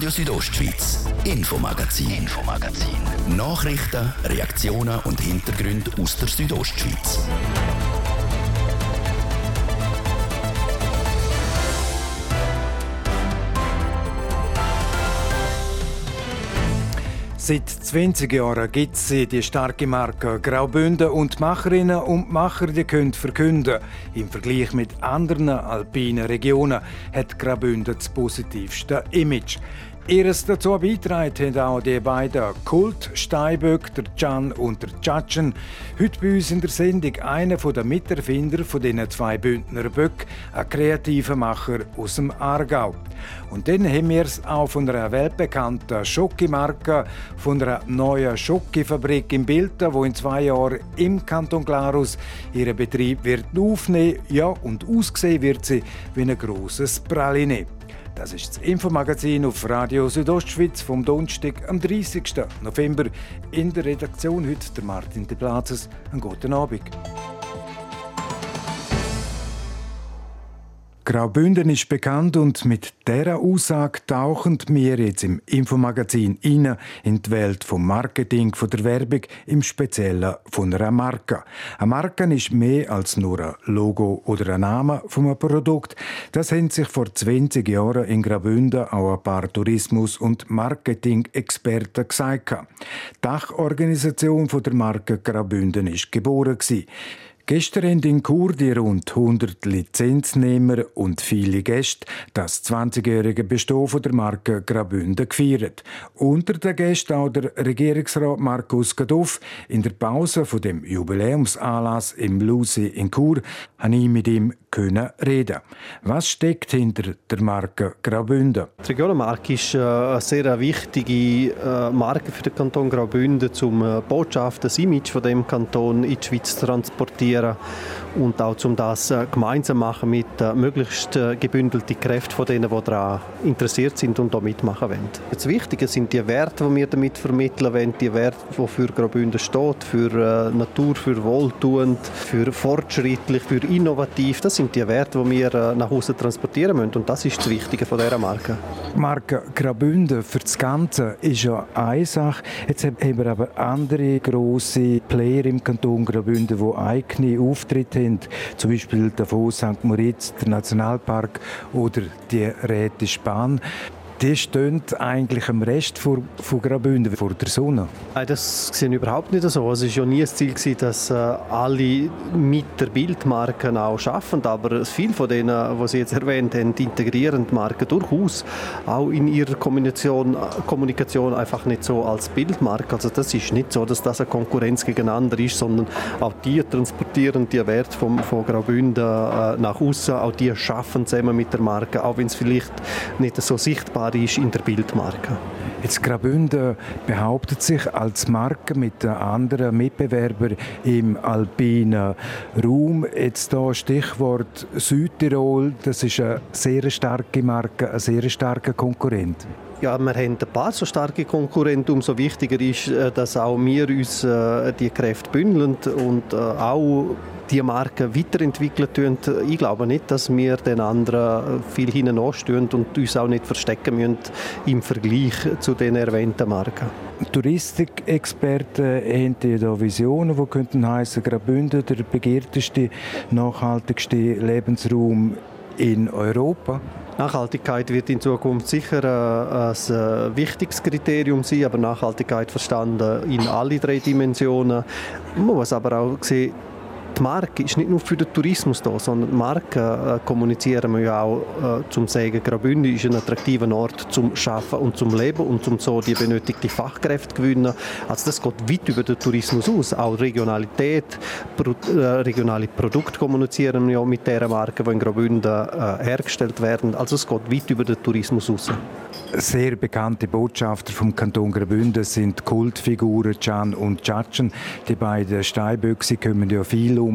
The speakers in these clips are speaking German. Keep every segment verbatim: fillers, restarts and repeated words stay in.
Radio Südostschweiz, Infomagazin. Infomagazin. Nachrichten, Reaktionen und Hintergründe aus der Südostschweiz. Seit zwanzig Jahren gibt es sie, die starke Marke Graubünden, und die Macherinnen und Macher die können verkünden. Im Vergleich mit anderen alpinen Regionen hat Graubünden das positivste Image. Ihres dazu beitragen haben auch die beiden Kultsteinböcke, der Gian und der Giachen. Heute bei uns in der Sendung einer der Miterfinder von diesen zwei Bündner Böcken, ein kreativer Macher aus dem Aargau. Und dann haben wir es auch von einer weltbekannten Schokimarke, von einer neuen Schokifabrik in Bilten, die in zwei Jahren im Kanton Glarus ihren Betrieb wird aufnehmen wird. Ja, und aussehen wird sie wie ein grosses Praline. Das ist das Infomagazin auf Radio Südostschweiz vom Donnerstag, am dreißigsten November. In der Redaktion heute der Martin de Plazes. Einen guten Abend. Graubünden ist bekannt, und mit dieser Aussage tauchen wir jetzt im Infomagazin rein in die Welt vom Marketing, von der Werbung, im Speziellen von einer Marke. Eine Marke ist mehr als nur ein Logo oder ein Name von einem Produkt. Das haben sich vor zwanzig Jahren in Graubünden auch ein paar Tourismus- und Marketing-Experten gesagt. Die Dachorganisation der Marke Graubünden ist geboren. Gestern haben in Chur die rund hundert Lizenznehmer und viele Gäste das zwanzigjährige Bestehen der Marke Graubünden gefeiert. Unter den Gästen auch der Regierungsrat Markus Caduff. In der Pause von dem Jubiläumsanlass im Lucy in Chur konnte ich mit ihm reden. Was steckt hinter der Marke Graubünden? Die Regionenmarke ist eine sehr wichtige Marke für den Kanton Graubünden, um Botschaft, das Image von dem Kanton in die Schweiz zu transportieren. Und auch um das gemeinsam machen mit möglichst gebündelten Kräften von denen, die daran interessiert sind und da mitmachen wollen. Das Wichtige sind die Werte, die wir damit vermitteln wollen, die Werte, die für Graubünden steht, für Natur, für wohltuend, für fortschrittlich, für innovativ. Das sind die Werte, die wir nach Hause transportieren müssen, und das ist das Wichtige von dieser Marke. Die Marke Graubünden für das Ganze ist ja eine Sache. Jetzt haben wir aber andere grosse Player im Kanton Graubünden, die eigene Auftritte haben, zum Beispiel Davos, Sankt Moritz, der Nationalpark oder die Rätischbahn. Die stehen eigentlich am Rest von Graubünden vor der Sonne. Nein, das sehe ich überhaupt nicht so. Es war ja nie das Ziel, dass alle mit der Bildmarke auch arbeiten. Aber viele von denen, die Sie jetzt erwähnt haben, integrieren die Marke durchaus auch in ihrer Kommunikation, Kommunikation einfach nicht so als Bildmarke. Also das ist nicht so, dass das eine Konkurrenz gegeneinander ist, sondern auch die transportieren die Werte von, von Graubünden nach außen. Auch die arbeiten zusammen mit der Marke, auch wenn es vielleicht nicht so sichtbar ist in der Bildmarke. Jetzt Graubünden behauptet sich als Marke mit anderen Mitbewerbern im alpinen Raum. Jetzt da Stichwort Südtirol, das ist eine sehr starke Marke, ein sehr starker Konkurrent. Ja, wir haben ein paar so starke Konkurrenten, umso wichtiger ist, dass auch wir uns äh, die Kräfte bündeln und äh, auch die Marke weiterentwickeln. Ich glaube nicht, dass wir den anderen viel hinten anstehen und uns auch nicht verstecken müssen im Vergleich zu den erwähnten Marken. Touristikexperten haben hier Visionen, die könnten heissen, Graubünden der begehrteste, nachhaltigste Lebensraum in Europa. Nachhaltigkeit wird in Zukunft sicher ein wichtiges Kriterium sein, aber Nachhaltigkeit verstanden in alle drei Dimensionen. Man muss aber auch sehen, die Marke ist nicht nur für den Tourismus da, sondern die Marke äh, kommunizieren wir ja auch, äh, zum sagen, Graubünden ist ein attraktiver Ort zum Schaffen und zum Leben und zum so die benötigten Fachkräfte gewinnen. Also das geht weit über den Tourismus aus. Auch Regionalität, pro, äh, regionale Produkte kommunizieren wir ja mit dieser Marke, die in Graubünden äh, hergestellt werden. Also es geht weit über den Tourismus aus. Sehr bekannte Botschafter vom Kanton Graubünden sind Kultfiguren Gian und Giachen. Die beiden Steinböcke kommen ja viel um.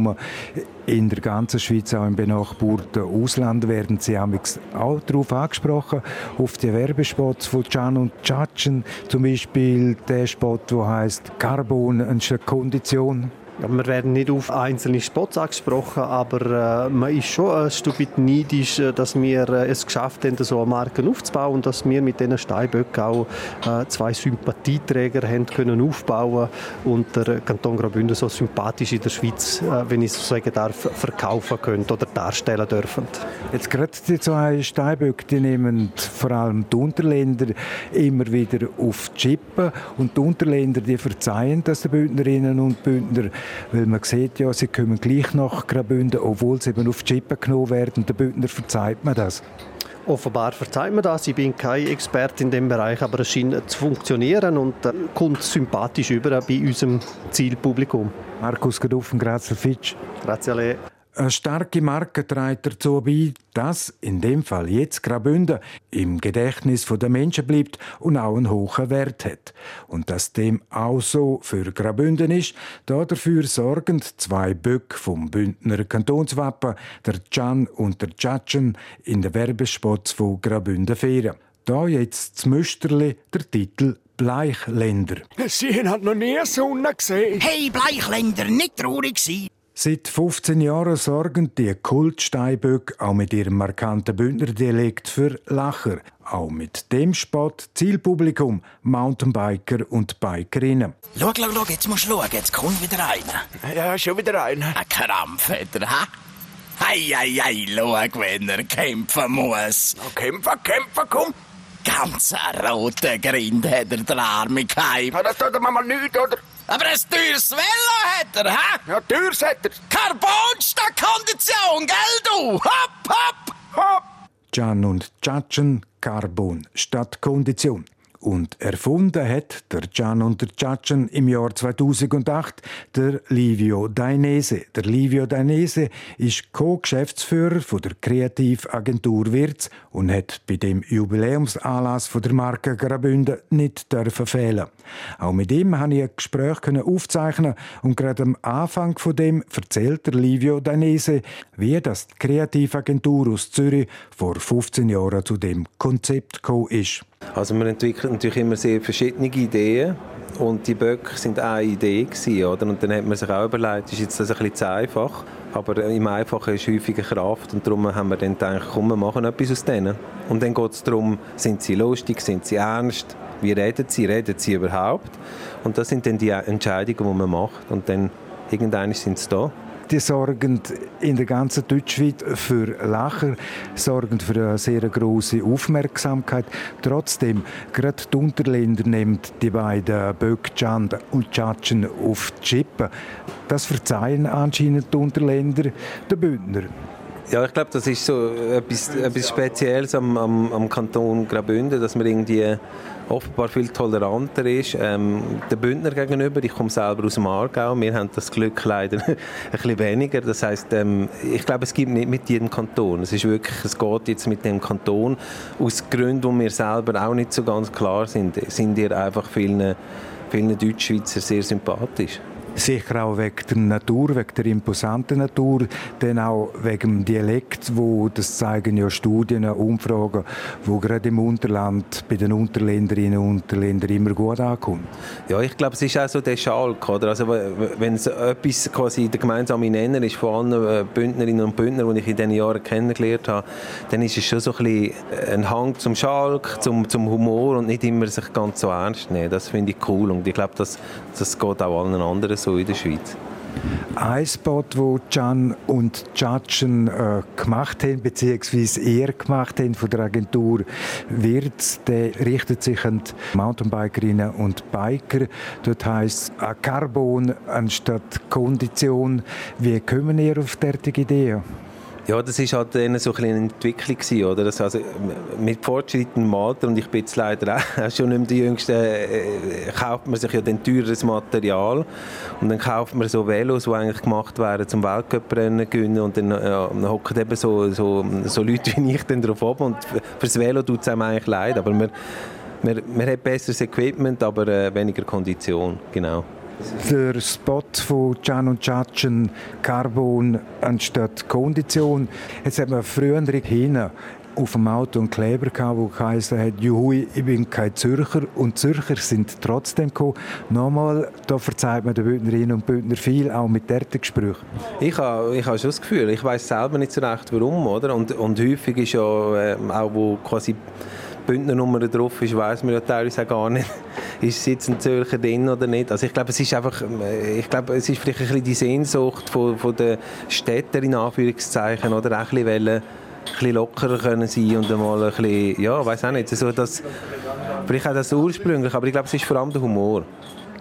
In der ganzen Schweiz, auch im benachbarten Ausland, werden sie auch darauf angesprochen, auf die Werbespots von Gian und Giachen. Zum Beispiel der Spot, der heisst «Carbon statt Kondition». Ja, wir werden nicht auf einzelne Spots angesprochen, aber äh, man ist schon ein Stück weit neidisch, dass wir äh, es geschafft haben, so eine Marke aufzubauen und dass wir mit diesen Steinböcken auch äh, zwei Sympathieträger haben können aufbauen und der Kanton Graubünden so sympathisch in der Schweiz, äh, wenn ich so sagen darf, verkaufen können oder darstellen dürfen. Jetzt gerade die zwei Steinböcke, die nehmen vor allem die Unterländer immer wieder auf die Schippe und die Unterländer, die verzeihen das den Bündnerinnen und Bündner, weil man sieht ja, sie kommen gleich nach Graubünden, obwohl sie eben auf die Schippe genommen werden. Der Bündner verzeiht man das. Offenbar verzeiht man das. Ich bin kein Experte in diesem Bereich, aber es scheint zu funktionieren und kommt sympathisch über bei unserem Zielpublikum. Markus Caduff, Grazer Fitsch. Grazie alle. Eine starke Marke trägt dazu bei, dass in dem Fall jetzt Graubünden im Gedächtnis der Menschen bleibt und auch einen hohen Wert hat. Und dass dem auch so für Graubünden ist, da dafür sorgen zwei Böcke vom Bündner Kantonswappen, der Gian und der Giachen, in den Werbespots von Graubünden fähren. Da jetzt zum Müsterli der Titel «Bleichländer». Sie hat noch nie Sonne gesehen. Hey, Bleichländer, nicht traurig sein. Seit fünfzehn Jahren sorgen die Kultsteinböcke auch mit ihrem markanten Bündnerdialekt für Lacher. Auch mit dem Spott Zielpublikum, Mountainbiker und Bikerinnen. Schau, schau, schau, jetzt musst du schauen, jetzt kommt wieder einer. Ja, schon wieder einer. Ein Krampfeder, ha? Hei, hei, hei, schau, wenn er kämpfen muss. Oh, kämpfen, kämpfen, komm. Ganz ein roter Grind hat er den Arm geheim. Ja, das tut er mal nichts, oder? Aber ein teures Velo hat er, hä? Ja, teures hat er. Carbon statt Kondition, gell du? Hopp, hopp, hopp. Gian und Giachen, Carbon statt Kondition. Und erfunden hat der Gian und der Giachen im Jahr zweitausendacht der Livio Dainese. Der Livio Dainese ist Co-Geschäftsführer von der Kreativagentur Wirz und hat bei dem Jubiläumsanlass von der Marke Graubünden nicht fehlen. Auch mit ihm konnte ich ein Gespräch aufzeichnen und gerade am Anfang von dem erzählt der Livio Dainese, wie das die Kreativagentur aus Zürich vor fünfzehn Jahren zu dem Konzept gekommen ist. Also man entwickelt natürlich immer sehr verschiedene Ideen und die Böcke sind eine Idee gewesen, oder? Und dann hat man sich auch überlegt, ist jetzt das ein bisschen zu einfach, aber im Einfachen ist häufig eine Kraft und darum haben wir dann gedacht, komm, wir machen etwas aus denen. Und dann geht es darum, sind sie lustig, sind sie ernst, wie reden sie, reden sie überhaupt? Und das sind dann die Entscheidungen, die man macht und dann irgendwann sind sie da. Die sorgen in der ganzen Deutschschweiz für Lacher, sorgen für eine sehr grosse Aufmerksamkeit. Trotzdem, gerade die Unterländer nehmen die beiden Böcke Gian und Giachen auf die Schippe. Das verzeihen anscheinend die Unterländer den Bündner. Ja, ich glaube, das ist so etwas, etwas Spezielles am, am, am Kanton Graubünden, dass man irgendwie offenbar viel toleranter ist, ähm, den Bündner gegenüber. Ich komme selber aus dem Aargau, wir haben das Glück leider ein bisschen weniger. Das heisst, ähm, ich glaube, es gibt nicht mit jedem Kanton. Es ist wirklich, es geht jetzt mit dem Kanton aus Gründen, wo wir selber auch nicht so ganz klar sind. Sind ihr einfach vielen, vielen Deutschschweizer sehr sympathisch? Sicher auch wegen der Natur, wegen der imposanten Natur, dann auch wegen dem Dialekt, wo das zeigen ja Studien, Umfragen, wo gerade im Unterland bei den Unterländerinnen und Unterländern immer gut ankommt. Ja, ich glaube, es ist auch so der Schalk, oder? Also, wenn es etwas quasi der gemeinsame Nenner ist von allen Bündnerinnen und Bündnern, die ich in diesen Jahren kennengelernt habe, dann ist es schon so ein bisschen ein Hang zum Schalk, zum, zum Humor und nicht immer sich ganz so ernst nehmen. Das finde ich cool und ich glaube, das, das geht auch allen anderen so in der Schweiz. Ein Spot, den Gian und Giachen äh, gemacht haben, beziehungsweise eher gemacht haben von der Agentur Wirz, der richtet sich an die Mountainbikerinnen und Biker. Dort heisst es Carbon anstatt Kondition. Wie kommen ihr auf derartige Ideen? Ja, das war halt eine so eine Entwicklung gewesen, oder? Das, also, mit fortschreitendem Alter, und ich bin jetzt leider auch schon nicht mehr die Jüngste, äh, kauft man sich ja dann teureres Material und dann kauft man so Velos, die eigentlich gemacht wären zum Weltcuprennen gewinnen und dann hocken ja, eben so, so, so Leute wie ich dann drauf ab und für das Velo tut es einem eigentlich leid, aber man, man, man hat besseres Equipment, aber äh, weniger Kondition, genau. Der Spot von Gian und Giachen, Carbon anstatt Kondition. Jetzt hat man früher hin auf dem Auto einen Kleber gehabt, der geheißen hat, «Juhu, ich bin kein Zürcher». Und Zürcher sind trotzdem gekommen. Nochmal, da verzeiht man den Bündnerinnen und Bündner viel, auch mit derartigen Gesprächen. Ich habe ich habe schon das Gefühl, ich weiss selber nicht so recht, warum. Oder? Und, und häufig ist ja, äh, auch wo quasi Bündnernummer drauf ist, weiss man ja teilweise auch gar nicht, ist es jetzt ein Zürcher drin oder nicht. Also ich glaube, es ist einfach, ich glaube, es ist vielleicht ein bisschen die Sehnsucht von, von den Städter in Anführungszeichen, oder auch ein bisschen wollen, ein bisschen lockerer können sein und einmal ein bisschen, ja, ich weiss auch nicht, also das, vielleicht auch das ursprünglich, aber ich glaube, es ist vor allem der Humor.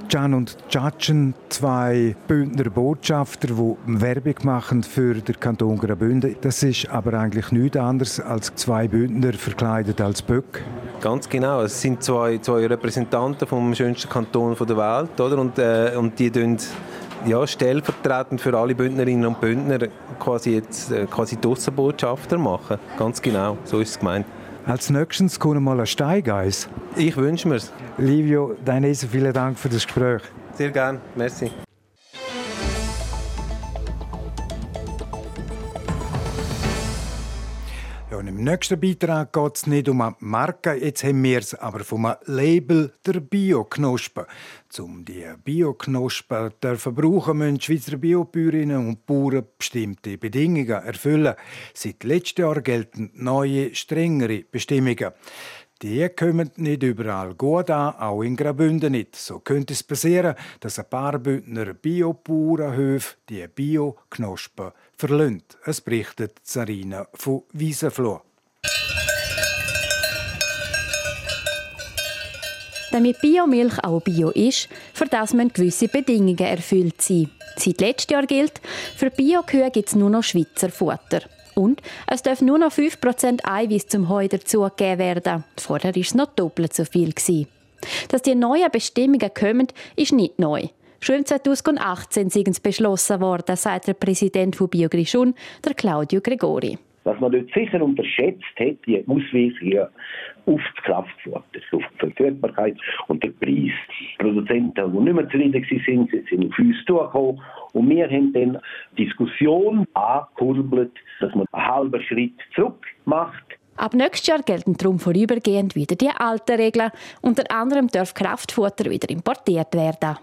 Gian und Giachen, zwei Bündner Botschafter, die Werbung machen für den Kanton Graubünden. Das ist aber eigentlich nichts anderes als zwei Bündner verkleidet als Böcke. Ganz genau. Es sind zwei, zwei Repräsentanten vom schönsten Kanton der Welt, oder? Und, äh, und die tun ja stellvertretend für alle Bündnerinnen und Bündner quasi jetzt äh, quasi Dossenbotschafter machen. Ganz genau. So ist es gemeint. Als nächstes kommt mal ein Steigeis. Ich wünsche mir's. Livio Dainese, vielen Dank für das Gespräch. Sehr gerne, merci. Ja, und im nächsten Beitrag geht es nicht um eine Marke, jetzt haben wir es aber vom Label der Bio-Knospen. Um die Bio-Knospen dürfen brauchen, müssen die Schweizer Biobäuerinnen und Bauern bestimmte Bedingungen erfüllen. Seit letztem Jahr gelten neue, strengere Bestimmungen. Die kommen nicht überall gut an, auch in Graubünden nicht. So könnte es passieren, dass ein paar Bündner Bio-Bauernhöfe die Bio-Knospen verlassen. Es berichtet Sarina von Wiesenfloh. Damit Biomilch auch Bio ist, für das müssen gewisse Bedingungen erfüllt sein. Seit letztem Jahr gilt, für Bio-Kühe gibt es nur noch Schweizer Futter. Und es darf nur noch fünf Prozent Eiweiß zum Heu dazugegeben werden. Vorher war es noch doppelt so viel. Dass die neuen Bestimmungen kommen, ist nicht neu. Schon im zweitausendachtzehn sind es beschlossen worden, sagt der Präsident von Bio Grischun, der Claudio Gregori. Was man dort sicher unterschätzt hat, die Auswirkungen auf das Kraftfutter, auf die Verfügbarkeit und den Preis. Die Produzenten, die nicht mehr zufrieden waren, sind auf uns zugekommen. Und wir haben dann die Diskussion angekurbelt, dass man einen halben Schritt zurück macht. Ab nächstes Jahr gelten darum vorübergehend wieder die alten Regeln. Unter anderem darf Kraftfutter wieder importiert werden.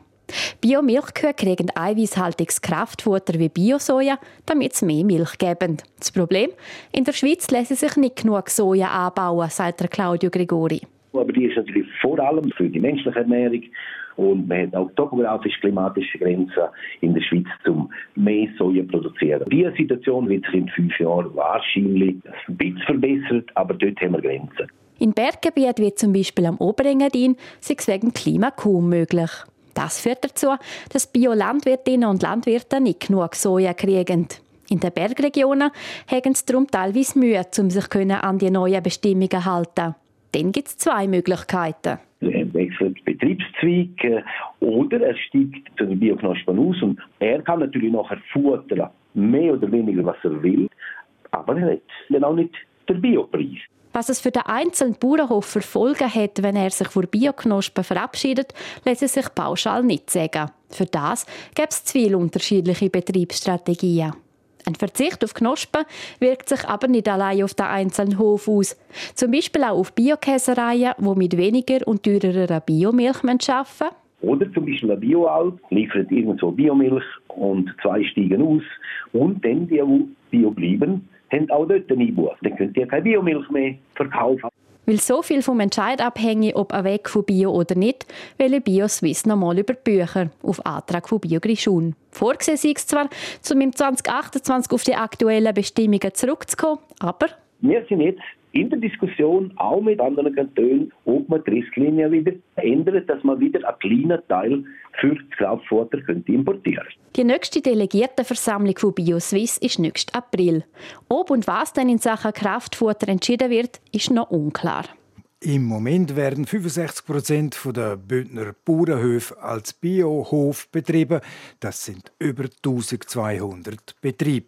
Biomilchkühe kriegen eiweißhaltiges Kraftfutter wie Biosoja, damit es mehr Milch geben. Das Problem? In der Schweiz lässt sich nicht genug Soja anbauen, sagt der Claudio Gregori. Aber die ist natürlich vor allem für die menschliche Ernährung. Und man hat auch topografisch-klimatische Grenzen in der Schweiz, um mehr Soja zu produzieren. Diese Situation wird sich in fünf Jahren wahrscheinlich ein bisschen verbessert, aber dort haben wir Grenzen. In Berggebieten wie zum Beispiel am Oberengadin sei es wegen Klima kaum möglich. Das führt dazu, dass Bio-Landwirtinnen und Landwirte nicht genug Soja kriegen. In den Bergregionen haben sie darum teilweise Mühe, um sich an die neuen Bestimmungen zu halten. Dann gibt es zwei Möglichkeiten. Er wechselt Betriebszweig oder er steigt zu den Bio-Knospen aus. Und er kann natürlich nachher futtern, mehr oder weniger, was er will. Aber er hat dann auch nicht den Biopreis. Was es für den einzelnen Bauernhof für Folgen hat, wenn er sich von Bio-Knospen verabschiedet, lässt es sich pauschal nicht sagen. Für das gäbe es zu viele unterschiedliche Betriebsstrategien. Ein Verzicht auf Knospen wirkt sich aber nicht allein auf den einzelnen Hof aus. Zum Beispiel auch auf Biokäsereien, die mit weniger und teurerer Biomilch arbeiten müssen. Oder zum Beispiel ein Bioalp liefert irgendwo Biomilch und zwei steigen aus. Und dann die, die Bio bleiben, haben auch dort einen Einbuch. Dann könnt ihr keine Biomilch mehr verkaufen. Weil so viel vom Entscheid abhängt, ob ein Weg von Bio oder nicht, wählen BioSwiss nochmal über die Bücher, auf Antrag von Bio Grischun. Vorgesehen sei es zwar, um im zweitausendachtundzwanzig auf die aktuellen Bestimmungen zurückzukommen, aber... Wir sind jetzt in der Diskussion, auch mit anderen Kantonen, ob man die Richtlinie wieder ändert, dass man wieder einen kleinen Teil für das Kraftfutter importieren könnte. Die nächste Delegiertenversammlung von BioSwiss ist nächsten April. Ob und was dann in Sachen Kraftfutter entschieden wird, ist noch unklar. Im Moment werden fünfundsechzig Prozent der Bündner Bauernhöfe als Biohof betrieben. Das sind über eintausendzweihundert Betriebe.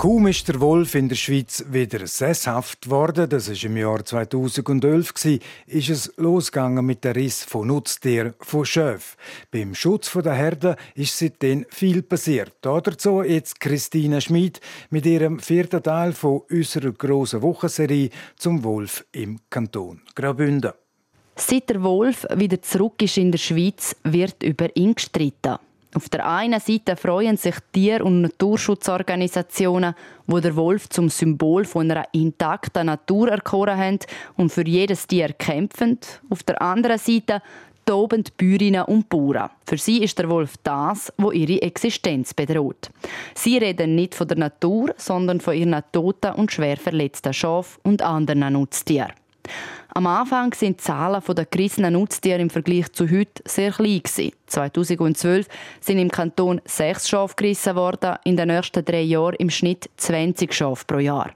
Kaum ist der Wolf in der Schweiz wieder sesshaft geworden, das war im Jahr zweitausendelf, ist es losgegangen mit dem Riss von Nutztieren von Schöfen. Beim Schutz der Herden ist seitdem viel passiert. Dazu jetzt Christine Schmid mit ihrem vierten Teil von unserer grossen Wochenserie zum Wolf im Kanton Graubünden. Seit der Wolf wieder zurück ist in der Schweiz, wird über ihn gestritten. Auf der einen Seite freuen sich Tier- und Naturschutzorganisationen, wo der Wolf zum Symbol von einer intakten Natur erkoren haben und für jedes Tier kämpfen. Auf der anderen Seite toben die Bäuerinnen und Bauern. Für sie ist der Wolf das, was ihre Existenz bedroht. Sie reden nicht von der Natur, sondern von ihren toten und schwer verletzten Schafen und anderen Nutztieren. Am Anfang waren die Zahlen der gerissenen Nutztiere im Vergleich zu heute sehr klein. zweitausendzwölf sind im Kanton sechs Schafe gerissen worden, in den nächsten drei Jahren im Schnitt zwanzig Schafe pro Jahr.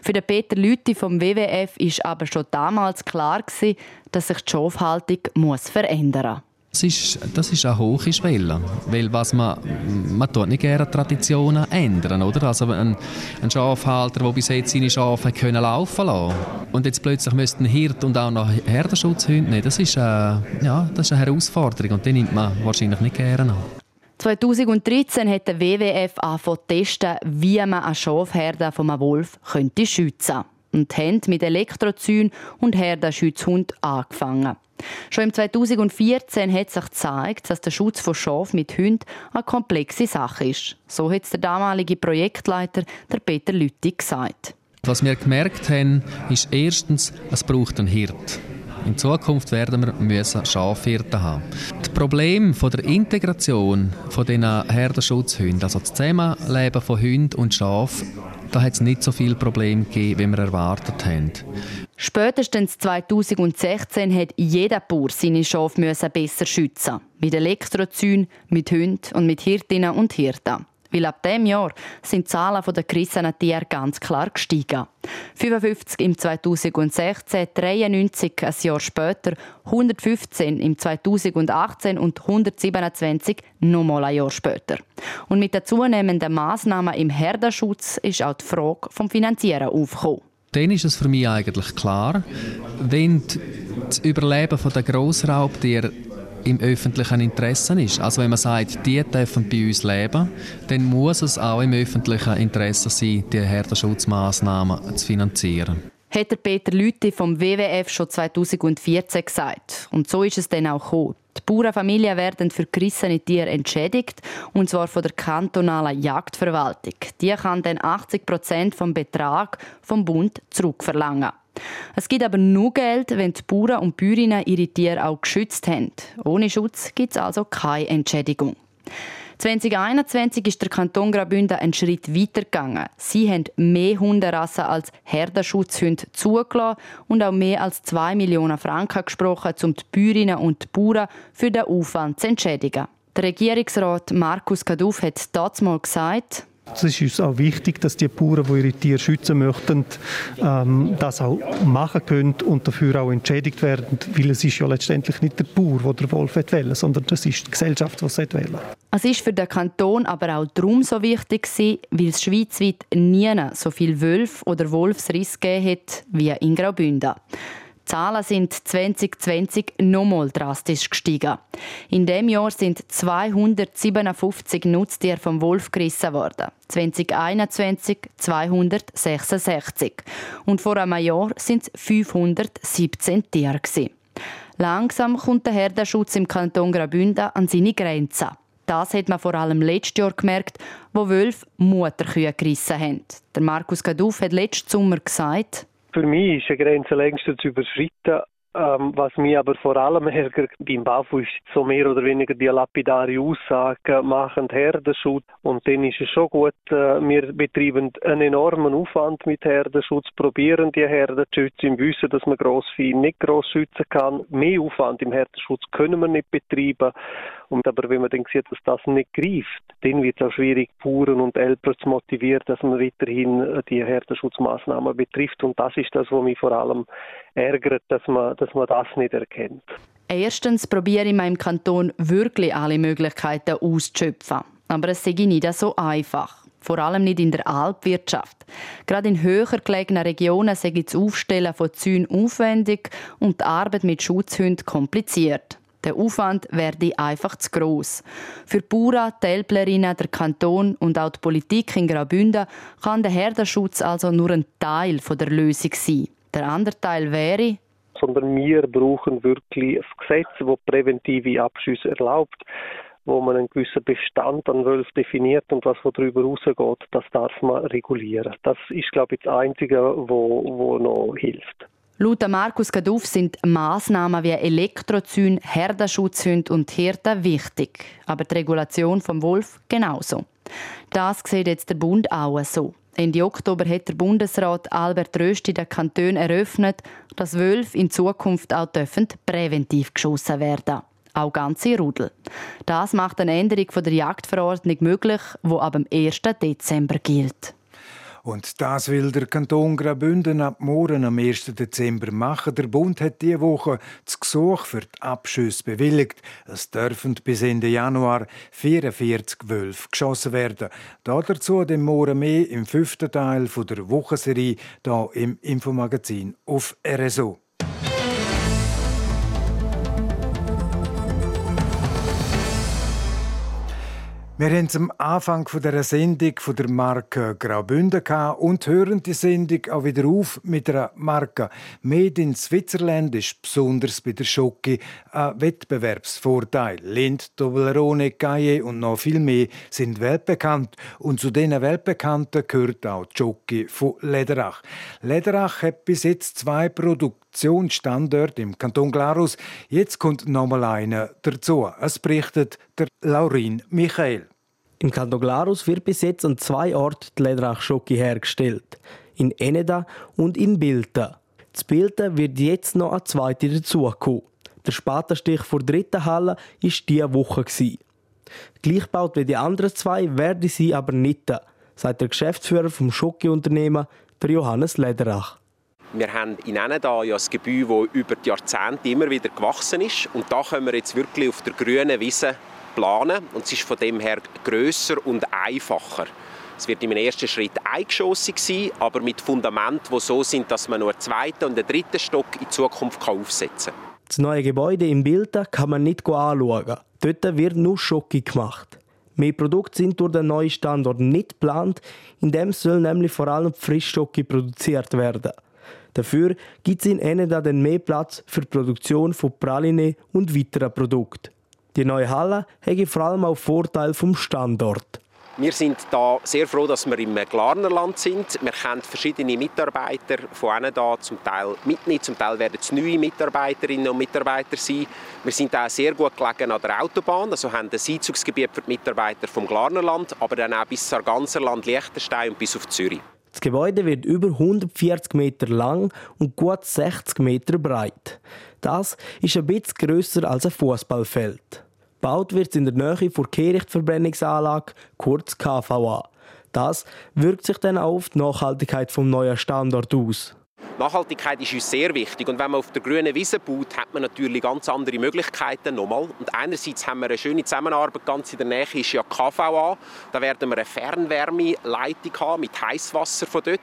Für Peter Lüthi vom W W F war aber schon damals klar, dass sich die Schafhaltung verändern muss. Das ist, das ist eine hohe Schwelle, weil was man, man tut nicht gerne Traditionen ändern, oder? Also ein, ein Schafhalter, der bis jetzt seine Schafe können laufen lassen und jetzt plötzlich müssten Hirt und auch noch Herdenschutzhunde nehmen, das ist, äh, ja, das ist eine Herausforderung und die nimmt man wahrscheinlich nicht gerne an. zweitausenddreizehn hat der W W F angefangen zu testen, wie man eine Schafherde von einem Wolf könnte schützen könnte. Und haben mit Elektrozäunen und Herdenschutzhunden angefangen. Schon im zweitausendvierzehn hat sich gezeigt, dass der Schutz von Schafen mit Hunden eine komplexe Sache ist. So hat es der damalige Projektleiter, der Peter Lüthi, gesagt. Was wir gemerkt haben, ist erstens, es braucht einen Hirt. In Zukunft werden wir Schafhirten haben. Das Problem der Integration dieser Herdenschutzhunde, also das Zusammenleben von Hunden und Schafen, da hat es nicht so viele Probleme gegeben, wie wir erwartet haben. Spätestens zweitausendsechzehn musste jeder Bauer seine Schafe besser schützen. Mit Elektrozäunen, mit Hunden und mit Hirtinnen und Hirten. Weil ab diesem Jahr sind die Zahlen der gerissenen Tiere ganz klar gestiegen. fünfundfünfzig im zweitausendsechzehn, dreiundneunzig ein Jahr später, hundertfünfzehn im zweitausendachtzehn und hundertsiebenundzwanzig nochmal ein Jahr später. Und mit den zunehmenden Massnahmen im Herdenschutz ist auch die Frage vom Finanzieren aufgekommen. Dann ist es für mich eigentlich klar, wenn das Überleben der Grossraubtiere im öffentlichen Interesse ist. Also wenn man sagt, die dürfen bei uns leben, dann muss es auch im öffentlichen Interesse sein, die Herdenschutzmaßnahmen zu finanzieren. Hat der Peter Lüthi vom W W F schon zweitausendvierzehn gesagt. Und so ist es dann auch gekommen. Die Bauernfamilien werden für gerissene Tiere entschädigt, und zwar von der kantonalen Jagdverwaltung. Die kann dann achtzig Prozent vom Betrag vom Bund zurückverlangen. Es gibt aber nur Geld, wenn die Bauern und Bäuerinnen ihre Tiere auch geschützt haben. Ohne Schutz gibt es also keine Entschädigung. zweitausendeinundzwanzig ist der Kanton Graubünden einen Schritt weiter gegangen. Sie haben mehr Hunderassen als Herdenschutzhunde zugelassen und auch mehr als zwei Millionen Franken gesprochen, um die Bäuerinnen und die Bauern für den Aufwand zu entschädigen. Der Regierungsrat Markus Caduff hat damals gesagt: Es ist uns auch wichtig, dass die Bauern, die ihre Tiere schützen möchten, das auch machen können und dafür auch entschädigt werden. Weil es ist ja letztendlich nicht der Bauer, der den Wolf will, sondern das ist die Gesellschaft, die es will. Es ist für den Kanton aber auch darum so wichtig, weil es schweizweit nie so viele Wölfe oder Wolfsrisse gegeben hat wie in Graubünden. Die Zahlen sind zweitausendzwanzig nochmals drastisch gestiegen. In diesem Jahr sind zweihundertsiebenundfünfzig Nutztiere vom Wolf gerissen worden. zweitausendeinundzwanzig zweihundertsechsundsechzig. Und vor einem Jahr waren es fünfhundertsiebzehn Tiere gewesen. Langsam kommt der Herdenschutz im Kanton Graubünden an seine Grenzen. Das hat man vor allem letztes Jahr gemerkt, wo Wölfe Mutterkühe gerissen haben. Der Markus Caduff hat letzten Sommer gesagt: Für mich ist eine Grenze längstens überschritten. Ähm, was mich aber vor allem ärgert beim B A F U ist so mehr oder weniger die lapidare Aussagen machen Herdenschutz. Und dann ist es schon gut, äh, wir betreiben einen enormen Aufwand mit Herdenschutz, probieren die Herden zu schützen, im Wissen, dass man Grossvieh nicht gross schützen kann. Mehr Aufwand im Herdenschutz können wir nicht betreiben. Und aber wenn man dann sieht, dass das nicht greift, dann wird es auch schwierig, Bauern und Eltern zu motivieren, dass man weiterhin die Herdenschutzmaßnahmen betrifft. Und das ist das, was mich vor allem ärgert, dass man, dass man das nicht erkennt. Erstens probiere ich in meinem Kanton wirklich alle Möglichkeiten auszuschöpfen. Aber es sei nicht so einfach. Vor allem nicht in der Alpwirtschaft. Gerade in höher gelegenen Regionen sei das Aufstellen von Zäunen aufwendig und die Arbeit mit Schutzhunden kompliziert. Der Aufwand werde einfach zu gross. Für die Bauern, die Älplerinnen, der Kanton und auch die Politik in Graubünden kann der Herdenschutz also nur ein Teil der Lösung sein. Der andere Teil wäre, sondern wir brauchen wirklich ein Gesetz, das präventive Abschüsse erlaubt, wo man einen gewissen Bestand an Wölfen definiert und was darüber rausgeht, das darf man regulieren. Das ist, glaube ich, das Einzige, was noch hilft. Laut Markus Caduff sind Massnahmen wie Elektrozäune, Herdenschutzhunde und Hirten wichtig. Aber die Regulation des Wolfs genauso. Das sieht jetzt der Bund auch so. Ende Oktober hat der Bundesrat Albert Rösti den Kanton eröffnet, dass Wölfe in Zukunft auch präventiv geschossen werden. Auch ganze Rudel. Das macht eine Änderung der Jagdverordnung möglich, die ab dem ersten Dezember gilt. Und das will der Kanton Graubünden ab morgen am ersten Dezember machen. Der Bund hat diese Woche das Gesuch für die Abschüsse bewilligt. Es dürfen bis Ende Januar vierundvierzig Wölfe geschossen werden. Dazu den Morgen mehr im fünften Teil der Wochenserie hier im Infomagazin auf R S O. Wir haben am Anfang dieser Sendung von der Marke Graubünden gehabt und hören die Sendung auch wieder auf mit einer Marke. Made in Switzerland ist besonders bei der Schoki ein Wettbewerbsvorteil. Lindt, Toblerone, Gaillet und noch viel mehr sind weltbekannt. Und zu diesen Weltbekannten gehört auch die Schoki von Läderach. Läderach hat bis jetzt zwei Produktionsstandorte im Kanton Glarus. Jetzt kommt noch mal einer dazu. Es berichtet der Laurin Michael. Im Kanton Glarus wird bis jetzt an zwei Orten die Läderach-Schoki hergestellt. In Eneda und in Bilten. Zu Bilten wird jetzt noch eine zweite dazugekommen. Der Spatenstich vor der dritten Halle war diese Woche. Gleich gebaut wie die anderen zwei werden sie aber nicht, sagt der Geschäftsführer vom Schoki-Unternehmen, Johannes Läderach. Wir haben in Eneda ja ein Gebäude, das über die Jahrzehnte immer wieder gewachsen ist. Und da können wir jetzt wirklich auf der grünen Wiese planen und es ist von dem her grösser und einfacher. Es wird im ersten Schritt eingeschossig sein, aber mit Fundamenten, die so sind, dass man nur einen zweiten und einen dritten Stock in Zukunft aufsetzen kann. Das neue Gebäude in Bilten kann man nicht anschauen. Dort wird nur Schoki gemacht. Mehr Produkte sind durch den neuen Standort nicht geplant, in dem soll nämlich vor allem Frischschoki produziert werden. Dafür gibt es in Eneda dann mehr Platz für die Produktion von Praline und weiteren Produkten. Die neue Halle hat vor allem auch Vorteile vom Standort. Wir sind da sehr froh, dass wir im Glarnerland sind. Wir kennen verschiedene Mitarbeiter von Eneda, zum Teil mitnehmen, zum Teil werden es neue Mitarbeiterinnen und Mitarbeiter sein. Wir sind auch sehr gut gelegen an der Autobahn, also haben ein Einzugsgebiet für die Mitarbeiter vom Glarnerland, aber dann auch bis Sarganserland, Liechtenstein und bis auf Zürich. Das Gebäude wird über hundertvierzig Meter lang und gut sechzig Meter breit. Das ist ein bisschen grösser als ein Fußballfeld. Gebaut wird es in der Nähe vor Kehrichtverbrennungsanlage, kurz K V A. Das wirkt sich dann auch auf die Nachhaltigkeit vom neuen Standort aus. Nachhaltigkeit ist uns sehr wichtig und wenn man auf der grünen Wiese baut, hat man natürlich ganz andere Möglichkeiten nochmal. Und einerseits haben wir eine schöne Zusammenarbeit, ganz in der Nähe ist ja K V A, da werden wir eine Fernwärmeleitung haben mit Heisswasser von dort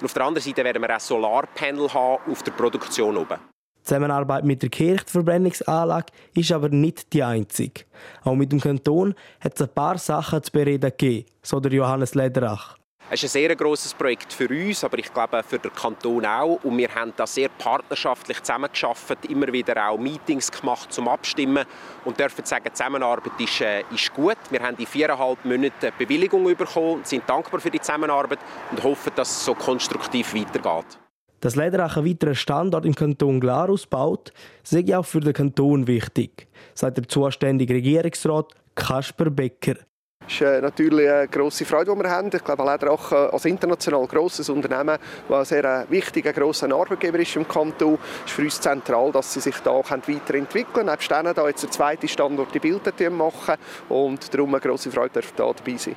und auf der anderen Seite werden wir auch Solarpanel haben auf der Produktion oben. Die Zusammenarbeit mit der Kirchverbrennungsanlage ist aber nicht die einzige. Auch mit dem Kanton hat es ein paar Sachen zu bereden gegeben, so der Johannes Läderach. Es ist ein sehr grosses Projekt für uns, aber ich glaube für den Kanton auch. Und wir haben da sehr partnerschaftlich zusammengearbeitet, immer wieder auch Meetings gemacht zum Abstimmen. Und dürfen sagen, die Zusammenarbeit ist, äh, ist gut. Wir haben in viereinhalb Monaten Bewilligung bekommen, sind dankbar für die Zusammenarbeit und hoffen, dass es so konstruktiv weitergeht. Dass Läderach einen weiteren Standort im Kanton Glarus baut, sei auch für den Kanton wichtig, sagt der zuständige Regierungsrat Kasper Becker. Das ist natürlich eine grosse Freude, die wir haben. Ich glaube, Läderach als international grosses Unternehmen, das ein sehr wichtiger, grosser Arbeitgeber ist im Kanton, ist für uns zentral, dass sie sich da weiterentwickeln können. Nebst denen hier jetzt der zweite Standort in Bilten machen und darum eine grosse Freude, hier dabei sein.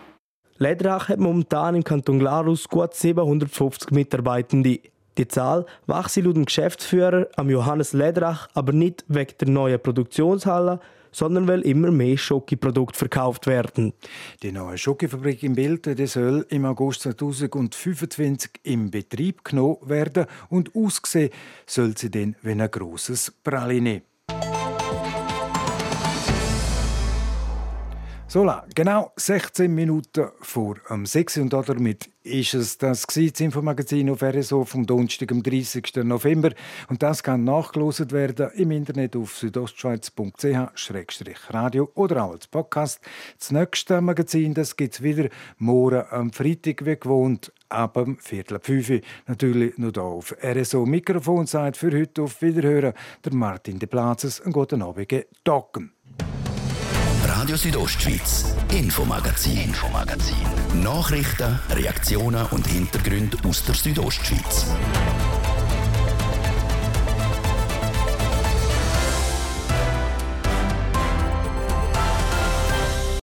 Läderach hat momentan im Kanton Glarus gut siebenhundertfünfzig Mitarbeitende. Die Zahl wächst laut dem Geschäftsführer am Johannes Läderach aber nicht wegen der neuen Produktionshalle, sondern weil immer mehr Schokiprodukte verkauft werden. Die neue Schokifabrik in Bilten soll im August zweitausendfünfundzwanzig in Betrieb genommen werden und aussehen soll sie dann wie ein grosses Praline. So lang, genau sechzehn Minuten vor um sechs. Und damit ist es das Infomagazin auf R S O vom Donnerstag, am dreißigsten November. Und das kann nachgelesen werden im Internet auf südostschweiz punkt c h slash radio oder auch als Podcast. Das nächste Magazin gibt es wieder morgen am Freitag, wie gewohnt, ab dem Viertel ab fünf. Natürlich noch hier auf R S O Mikrofon. Seid für heute auf Wiederhören der Martin de Plazes. Einen guten Abend, Docken. Radio Südostschweiz, Infomagazin. Infomagazin. Nachrichten, Reaktionen und Hintergründe aus der Südostschweiz.